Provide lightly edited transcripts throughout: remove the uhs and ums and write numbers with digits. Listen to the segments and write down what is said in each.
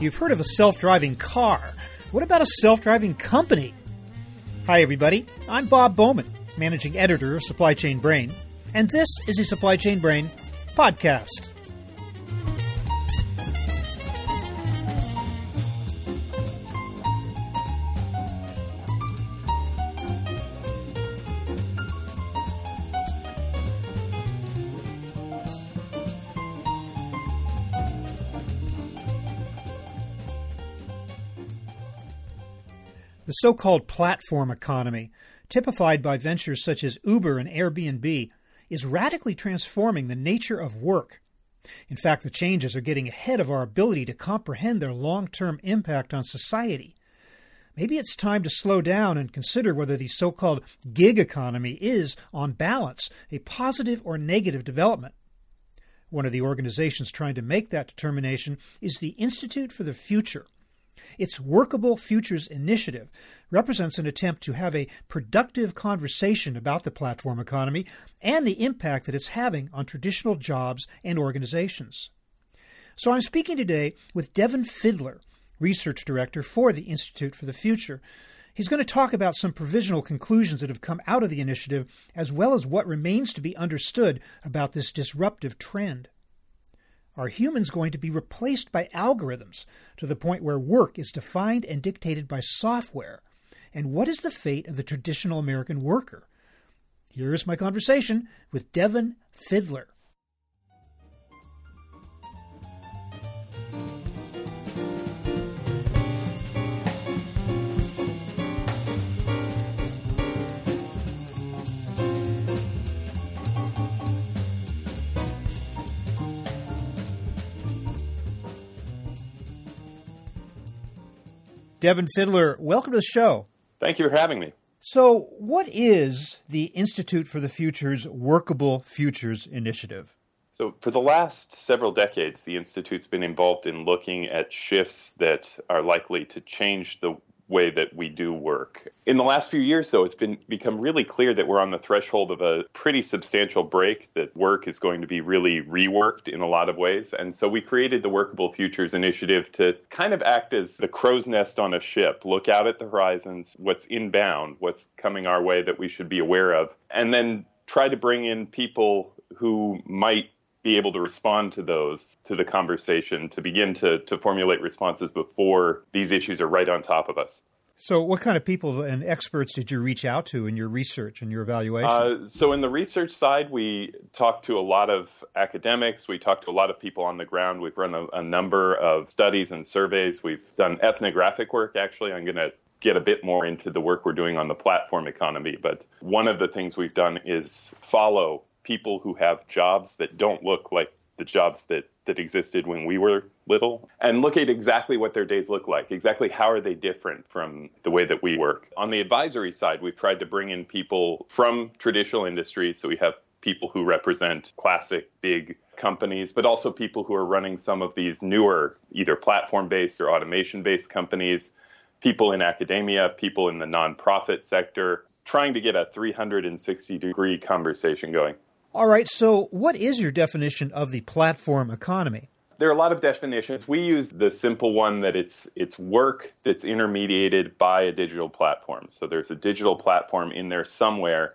You've heard of a self-driving car. What about a self-driving company? Hi, everybody. I'm Bob Bowman, managing editor of Supply Chain Brain, and this is the Supply Chain Brain podcast. The so-called platform economy, typified by ventures such as Uber and Airbnb, is radically transforming the nature of work. In fact, the changes are getting ahead of our ability to comprehend their long-term impact on society. Maybe it's time to slow down and consider whether the so-called gig economy is, on balance, a positive or negative development. One of the organizations trying to make that determination is the Institute for the Future. Its Workable Futures Initiative represents an attempt to have a productive conversation about the platform economy and the impact that it's having on traditional jobs and organizations. So I'm speaking today with Devin Fidler, Research Director for the Institute for the Future. He's going to talk about some provisional conclusions that have come out of the initiative, as well as what remains to be understood about this disruptive trend. Are humans going to be replaced by algorithms to the point where work is defined and dictated by software? And what is the fate of the traditional American worker? Here is my conversation with Devin Fidler. Devin Fidler, welcome to the show. Thank you for having me. So what is the Institute for the Future's Workable Futures Initiative? So for the last several decades, the Institute's been involved in looking at shifts that are likely to change the way that we do work. In the last few years, though, it's become really clear that we're on the threshold of a pretty substantial break, that work is going to be really reworked in a lot of ways. And so we created the Workable Futures Initiative to kind of act as the crow's nest on a ship, look out at the horizons, what's inbound, what's coming our way that we should be aware of, and then try to bring in people who might be able to respond to those, to the conversation, to begin to formulate responses before these issues are right on top of us. So what kind of people and experts did you reach out to in your research and your evaluation? So in the research side, we talked to a lot of academics. We talked to a lot of people on the ground. We've run a number of studies and surveys. We've done ethnographic work, actually. I'm going to get a bit more into the work we're doing on the platform economy. But one of the things we've done is follow people who have jobs that don't look like the jobs that existed when we were little, and look at exactly what their days look like, exactly how are they different from the way that we work. On the advisory side, we've tried to bring in people from traditional industries, so we have people who represent classic big companies, but also people who are running some of these newer, either platform-based or automation-based companies, people in academia, people in the nonprofit sector, trying to get a 360-degree conversation going. All right, so what is your definition of the platform economy? There are a lot of definitions. We use the simple one that it's work that's intermediated by a digital platform. So there's a digital platform in there somewhere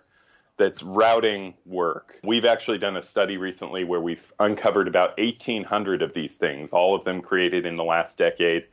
that's routing work. We've actually done a study recently where we've uncovered about 1,800 of these things, all of them created in the last decade,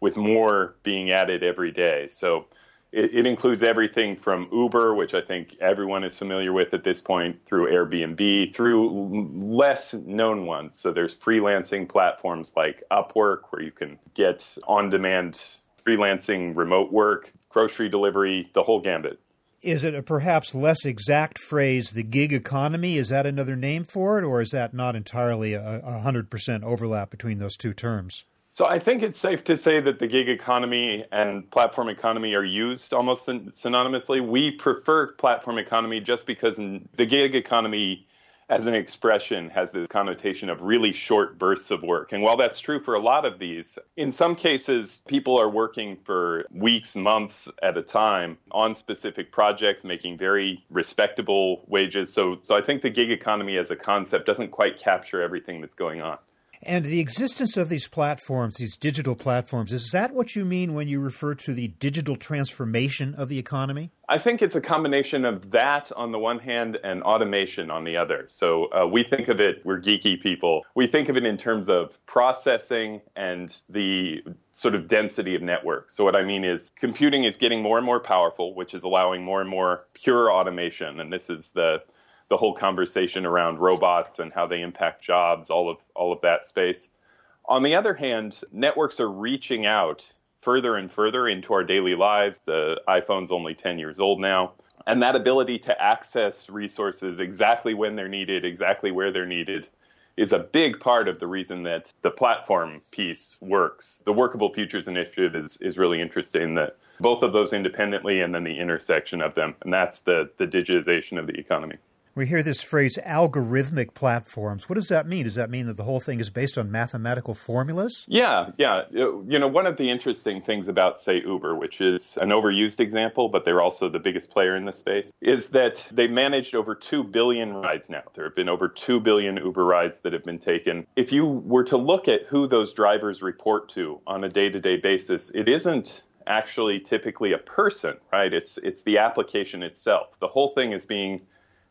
with more being added every day. So it includes everything from Uber, which I think everyone is familiar with at this point, through Airbnb, through less known ones. So there's freelancing platforms like Upwork, where you can get on-demand freelancing remote work, grocery delivery, the whole gambit. Is it a perhaps less exact phrase, the gig economy? Is that another name for it, or is that not entirely a 100% overlap between those two terms? So I think it's safe to say that the gig economy and platform economy are used almost synonymously. We prefer platform economy just because the gig economy as an expression has this connotation of really short bursts of work. And while that's true for a lot of these, in some cases, people are working for weeks, months at a time on specific projects, making very respectable wages. So I think the gig economy as a concept doesn't quite capture everything that's going on. And the existence of these platforms, these digital platforms, is that what you mean when you refer to the digital transformation of the economy? I think it's a combination of that on the one hand and automation on the other. So we think of it, we're geeky people, we think of it in terms of processing and the sort of density of networks. So what I mean is computing is getting more and more powerful, which is allowing more and more pure automation. And this is the whole conversation around robots and how they impact jobs, all of that space. On the other hand, networks are reaching out further and further into our daily lives. The iPhone's only 10 years old now. And that ability to access resources exactly when they're needed, exactly where they're needed, is a big part of the reason that the platform piece works. The Workable Futures Initiative is really interesting, that both of those independently and then the intersection of them. And that's the digitization of the economy. We hear this phrase, algorithmic platforms. What does that mean? Does that mean that the whole thing is based on mathematical formulas? Yeah. You know, one of the interesting things about, say, Uber, which is an overused example, but they're also the biggest player in this space, is that they managed over 2 billion rides now. There have been over 2 billion Uber rides that have been taken. If you were to look at who those drivers report to on a day-to-day basis, it isn't actually typically a person, right? It's the application itself. The whole thing is being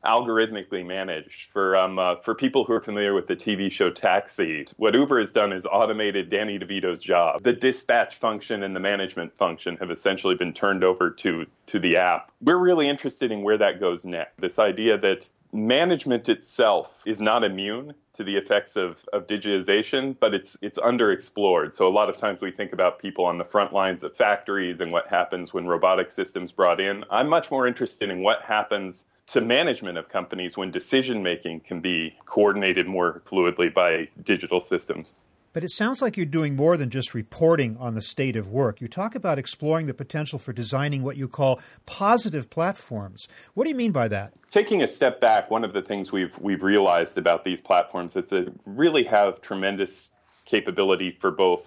algorithmically managed. For people who are familiar with the TV show Taxi, what Uber has done is automated Danny DeVito's job. The dispatch function and the management function have essentially been turned over to the app. We're really interested in where that goes next. This idea that management itself is not immune to the effects of digitization, but it's underexplored. So a lot of times we think about people on the front lines of factories and what happens when robotic systems brought in. I'm much more interested in what happens to management of companies when decision-making can be coordinated more fluidly by digital systems. But it sounds like you're doing more than just reporting on the state of work. You talk about exploring the potential for designing what you call positive platforms. What do you mean by that? Taking a step back, one of the things we've realized about these platforms is that they really have tremendous capability for both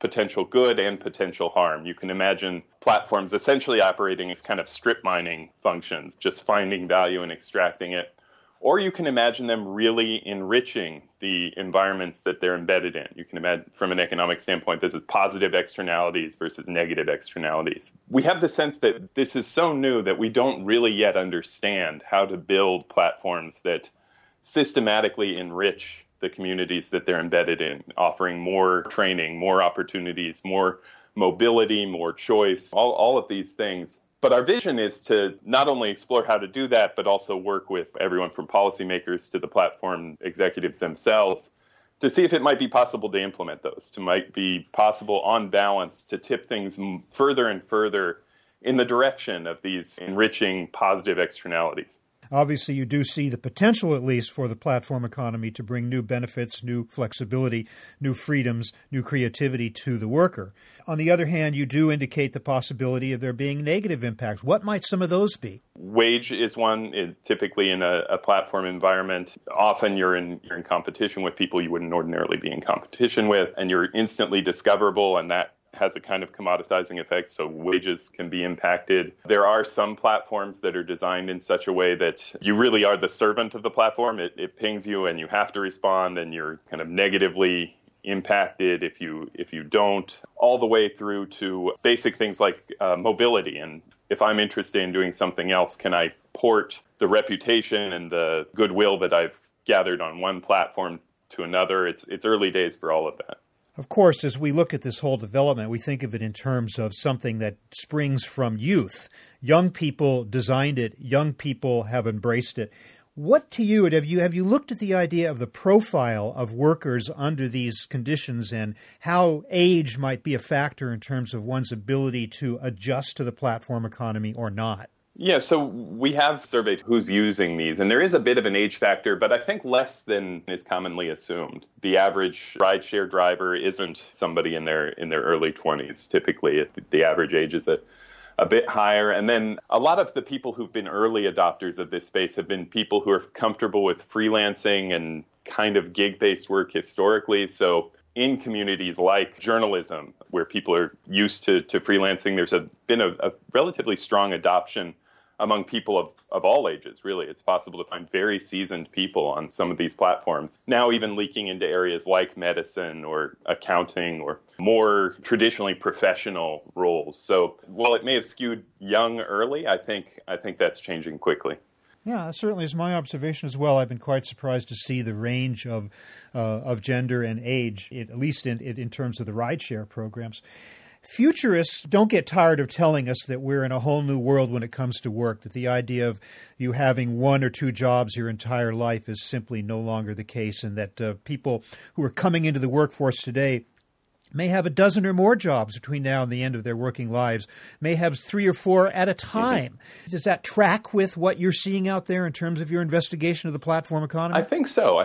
potential good and potential harm. You can imagine platforms essentially operating as kind of strip mining functions, just finding value and extracting it. Or you can imagine them really enriching the environments that they're embedded in. You can imagine, from an economic standpoint, this is positive externalities versus negative externalities. We have the sense that this is so new that we don't really yet understand how to build platforms that systematically enrich the communities that they're embedded in, offering more training, more opportunities, more mobility, more choice, all of these things. But our vision is to not only explore how to do that, but also work with everyone from policymakers to the platform executives themselves to see if it might be possible to implement those, to might be possible on balance to tip things further and further in the direction of these enriching positive externalities. Obviously, you do see the potential, at least, for the platform economy to bring new benefits, new flexibility, new freedoms, new creativity to the worker. On the other hand, you do indicate the possibility of there being negative impacts. What might some of those be? Wage is one. Typically in a platform environment, often you're in competition with people you wouldn't ordinarily be in competition with, and you're instantly discoverable, and that has a kind of commoditizing effect, so wages can be impacted. There are some platforms that are designed in such a way that you really are the servant of the platform. It pings you and you have to respond, and you're kind of negatively impacted if you don't, all the way through to basic things like mobility. And if I'm interested in doing something else, can I port the reputation and the goodwill that I've gathered on one platform to another? It's early days for all of that. Of course, as we look at this whole development, we think of it in terms of something that springs from youth. Young people designed it. Young people have embraced it. What to you, have you looked at the idea of the profile of workers under these conditions and how age might be a factor in terms of one's ability to adjust to the platform economy or not? Yeah, so we have surveyed who's using these, and there is a bit of an age factor, but I think less than is commonly assumed. The average rideshare driver isn't somebody in their early 20s. Typically, the average age is a bit higher. And then a lot of the people who've been early adopters of this space have been people who are comfortable with freelancing and kind of gig-based work historically. So in communities like journalism, where people are used to freelancing, there's been a relatively strong adoption among people of all ages, really. It's possible to find very seasoned people on some of these platforms, now even leaking into areas like medicine or accounting or more traditionally professional roles. So while it may have skewed young early, I think that's changing quickly. Yeah, that certainly is my observation as well. I've been quite surprised to see the range of gender and age, at least in terms of the rideshare programs. Futurists don't get tired of telling us that we're in a whole new world when it comes to work, that the idea of you having one or two jobs your entire life is simply no longer the case, and that people who are coming into the workforce today may have a dozen or more jobs between now and the end of their working lives, may have 3 or 4 at a time. Mm-hmm. Does that track with what you're seeing out there in terms of your investigation of the platform economy? I think so.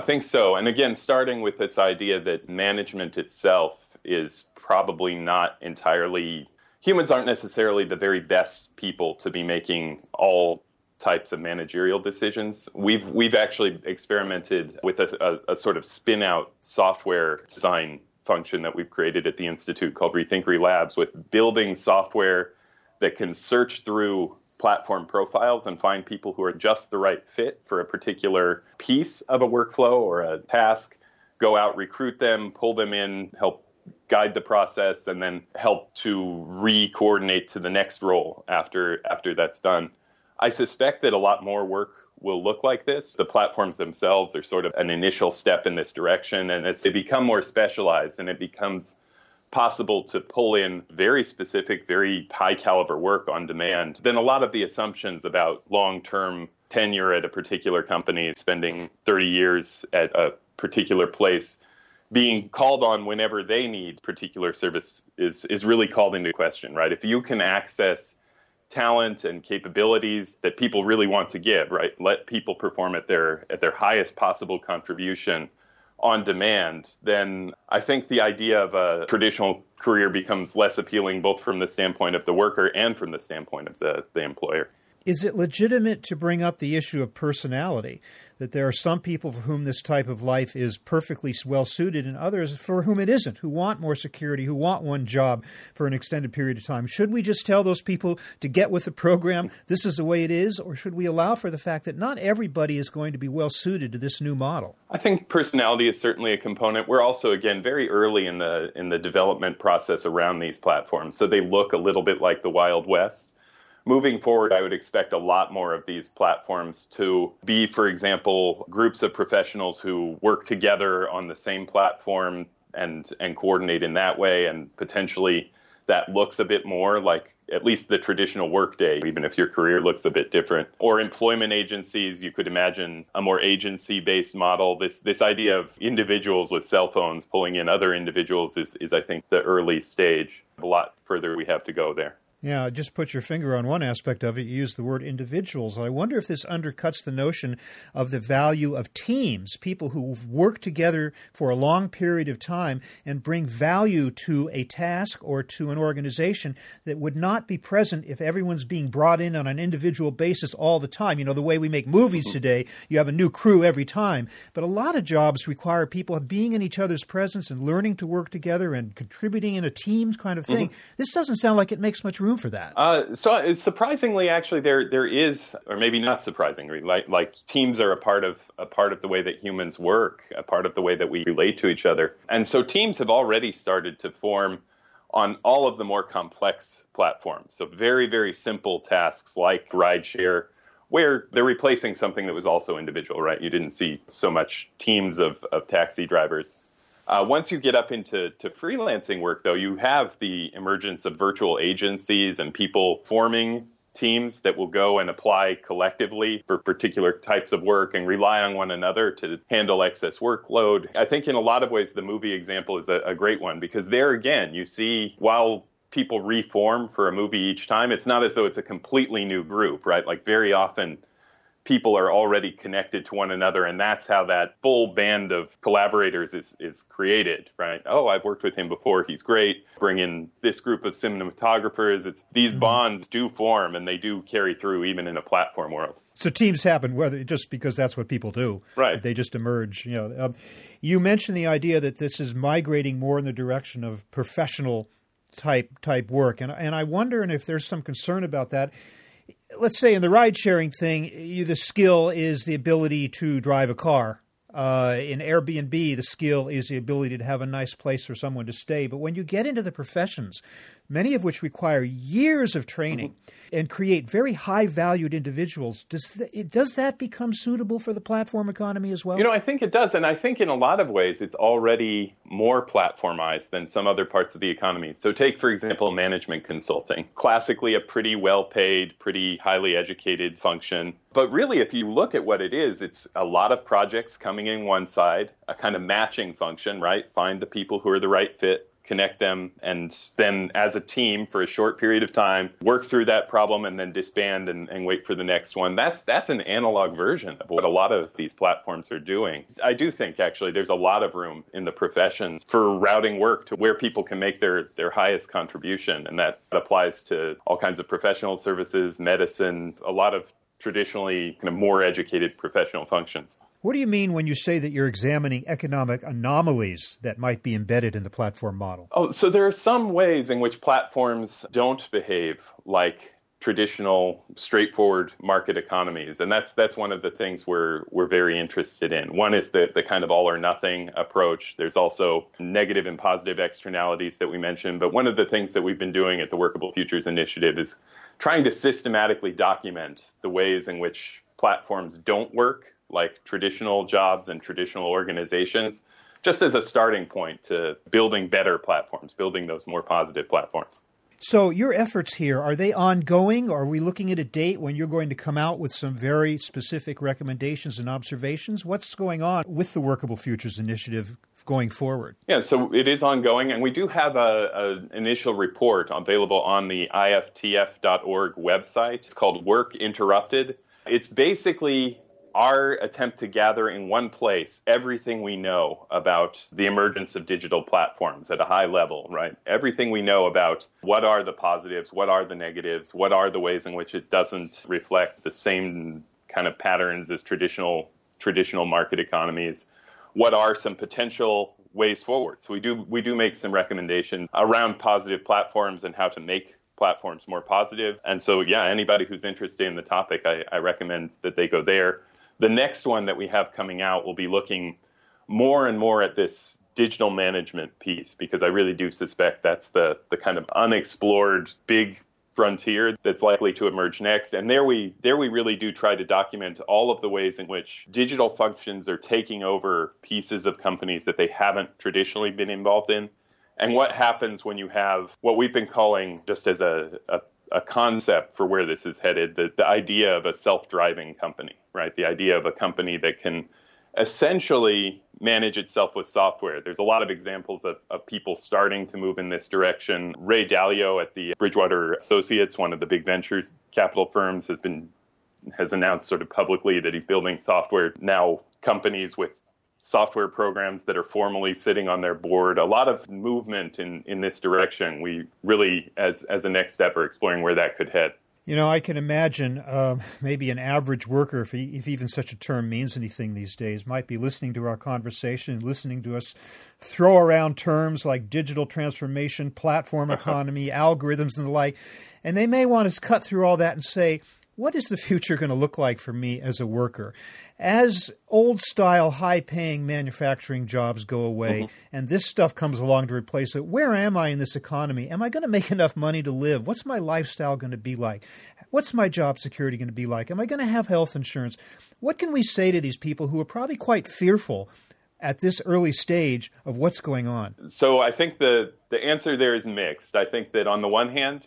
And again, starting with this idea that management itself is probably not entirely, humans aren't necessarily the very best people to be making all types of managerial decisions. We've actually experimented with a sort of spin out software design function that we've created at the Institute called Rethinkery Labs, with building software that can search through platform profiles and find people who are just the right fit for a particular piece of a workflow or a task, go out, recruit them, pull them in, help guide the process, and then help to re-coordinate to the next role after that's done. I suspect that a lot more work will look like this. The platforms themselves are sort of an initial step in this direction. And as they become more specialized and it becomes possible to pull in very specific, very high caliber work on demand, then a lot of the assumptions about long-term tenure at a particular company, spending 30 years at a particular place, being called on whenever they need particular service is really called into question, right? If you can access talent and capabilities that people really want to give, right? Let people perform at their highest possible contribution on demand, then I think the idea of a traditional career becomes less appealing, both from the standpoint of the worker and from the standpoint of the employer. Is it legitimate to bring up the issue of personality, that there are some people for whom this type of life is perfectly well-suited and others for whom it isn't, who want more security, who want one job for an extended period of time? Should we just tell those people to get with the program, this is the way it is, or should we allow for the fact that not everybody is going to be well-suited to this new model? I think personality is certainly a component. We're also, again, very early in the development process around these platforms, so they look a little bit like the Wild West. Moving forward, I would expect a lot more of these platforms to be, for example, groups of professionals who work together on the same platform and coordinate in that way. And potentially that looks a bit more like at least the traditional workday, even if your career looks a bit different. Or employment agencies, you could imagine a more agency-based model. This idea of individuals with cell phones pulling in other individuals is I think, the early stage. A lot further we have to go there. Yeah, just put your finger on one aspect of it. You use the word individuals. I wonder if this undercuts the notion of the value of teams, people who work together for a long period of time and bring value to a task or to an organization that would not be present if everyone's being brought in on an individual basis all the time. You know, the way we make movies today, you have a new crew every time. But a lot of jobs require people being in each other's presence and learning to work together and contributing in a team kind of thing. Mm-hmm. This doesn't sound like it makes much room for that. So surprisingly, actually, there is, or maybe not surprisingly, like teams are a part of the way that humans work, a part of the way that we relate to each other. And so teams have already started to form on all of the more complex platforms. So very, very simple tasks like rideshare, where they're replacing something that was also individual, right? You didn't see so much teams of taxi drivers. Once you get up into freelancing work, though, you have the emergence of virtual agencies and people forming teams that will go and apply collectively for particular types of work and rely on one another to handle excess workload. I think in a lot of ways, the movie example is a great one, because there again, you see while people reform for a movie each time, it's not as though it's a completely new group, right? Like very often, people are already connected to one another, and that's how that full band of collaborators is created, right? Oh, I've worked with him before. He's great. Bring in this group of cinematographers. It's these bonds do form, and they do carry through even in a platform world. So teams happen whether just because that's what people do. Right. They just emerge. You know, you mentioned the idea that this is migrating more in the direction of professional type work, and I wonder if there's some concern about that. let's say in the ride-sharing thing, the skill is the ability to drive a car. In Airbnb, the skill is the ability to have a nice place for someone to stay. But when you get into the professions, many of which require years of training and create very high-valued individuals, does that become suitable for the platform economy as well? I think it does. And I think in a lot of ways, it's already more platformized than some other parts of the economy. So take, for example, management consulting, classically a pretty well-paid, pretty highly educated function. But really, if you look at what it is, it's a lot of projects coming in one side, a kind of matching function, right? Find the people who are the right fit, connect them, and then as a team for a short period of time, work through that problem and then disband and wait for the next one. That's an analog version of what a lot of these platforms are doing. I do think, actually, there's a lot of room in the professions for routing work to where people can make their highest contribution. And that applies to all kinds of professional services, medicine, a lot of traditionally kind of more educated professional functions. What do you mean when you say that you're examining economic anomalies that might be embedded in the platform model? Oh, so there are some ways in which platforms don't behave like traditional, straightforward market economies. And that's one of the things we're very interested in. One is the kind of all or nothing approach. There's also negative and positive externalities that we mentioned. But one of the things that we've been doing at the Workable Futures Initiative is trying to systematically document the ways in which platforms don't work like traditional jobs and traditional organizations, just as a starting point to building better platforms, building those more positive platforms. So your efforts here, are they ongoing? Are we looking at a date when you're going to come out with some very specific recommendations and observations? What's going on with the Workable Futures Initiative going forward? Yeah, so it is ongoing, and we do have an initial report available on the iftf.org website. It's called Work Interrupted. It's basically our attempt to gather in one place everything we know about the emergence of digital platforms at a high level, right? Everything we know about what are the positives, what are the negatives, what are the ways in which it doesn't reflect the same kind of patterns as traditional market economies. What are some potential ways forward? So we do make some recommendations around positive platforms and how to make platforms more positive. And so, anybody who's interested in the topic, I recommend that they go there. The next one that we have coming out will be looking more and more at this digital management piece, because I really do suspect that's the kind of unexplored big frontier that's likely to emerge next. And there we really do try to document all of the ways in which digital functions are taking over pieces of companies that they haven't traditionally been involved in. And what happens when you have what we've been calling, just as a concept for where this is headed, the idea of a self-driving company, right? The idea of a company that can essentially manage itself with software. There's a lot of examples of people starting to move in this direction. Ray Dalio at the Bridgewater Associates, one of the big venture capital firms, has announced sort of publicly that he's building software now companies with software programs that are formally sitting on their board. A lot of movement in this direction. We really, as a next step, are exploring where that could head. I can imagine maybe an average worker, if even such a term means anything these days, might be listening to our conversation, listening to us throw around terms like digital transformation, platform economy, algorithms and the like. And they may want to cut through all that and say, what is the future going to look like for me as a worker? As old-style, high-paying manufacturing jobs go away and this stuff comes along to replace it, where am I in this economy? Am I going to make enough money to live? What's my lifestyle going to be like? What's my job security going to be like? Am I going to have health insurance? What can we say to these people who are probably quite fearful at this early stage of what's going on? So I think the answer there is mixed. I think that on the one hand,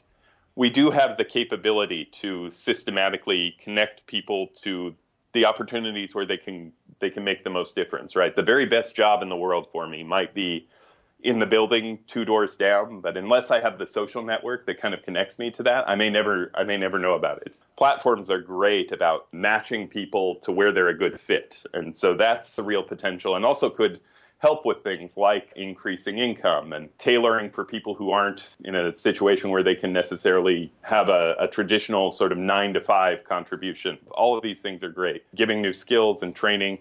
we do have the capability to systematically connect people to the opportunities where they can make the most difference, right? The very best job in the world for me might be in the building 2 doors down, but unless I have the social network that kind of connects me to that, I may never know about it. Platforms are great about matching people to where they're a good fit. And so that's the real potential, and also could help with things like increasing income and tailoring for people who aren't in a situation where they can necessarily have a traditional sort of 9-to-5 contribution. All of these things are great. Giving new skills and training,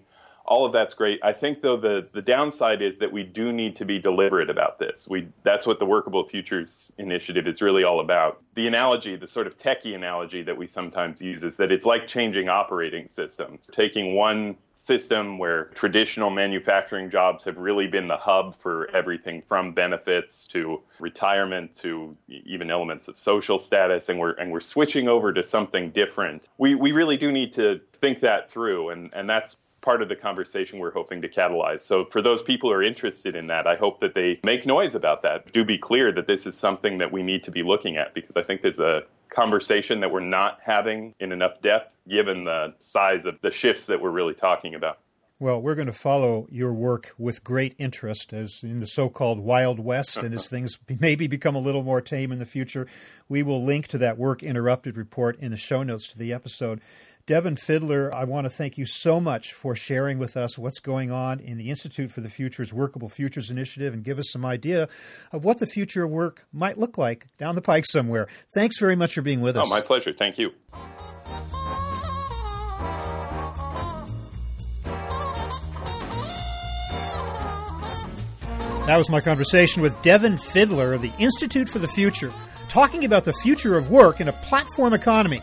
all of that's great. I think, though, the downside is that we do need to be deliberate about this. That's what the Workable Futures Initiative is really all about. The analogy, the sort of techie analogy that we sometimes use, is that it's like changing operating systems. Taking one system where traditional manufacturing jobs have really been the hub for everything from benefits to retirement to even elements of social status, and we're switching over to something different. We really do need to think that through, and that's part of the conversation we're hoping to catalyze. So for those people who are interested in that, I hope that they make noise about that. Do be clear that this is something that we need to be looking at, because I think there's a conversation that we're not having in enough depth, given the size of the shifts that we're really talking about. Well, we're going to follow your work with great interest, as in the so-called Wild West, and as things maybe become a little more tame in the future. We will link to that Work Interrupted report in the show notes to the episode. Devin Fidler, I want to thank you so much for sharing with us what's going on in the Institute for the Future's Workable Futures Initiative, and give us some idea of what the future of work might look like down the pike somewhere. Thanks very much for being with us. Oh, my pleasure. Thank you. That was my conversation with Devin Fidler of the Institute for the Future, talking about the future of work in a platform economy.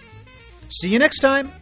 See you next time.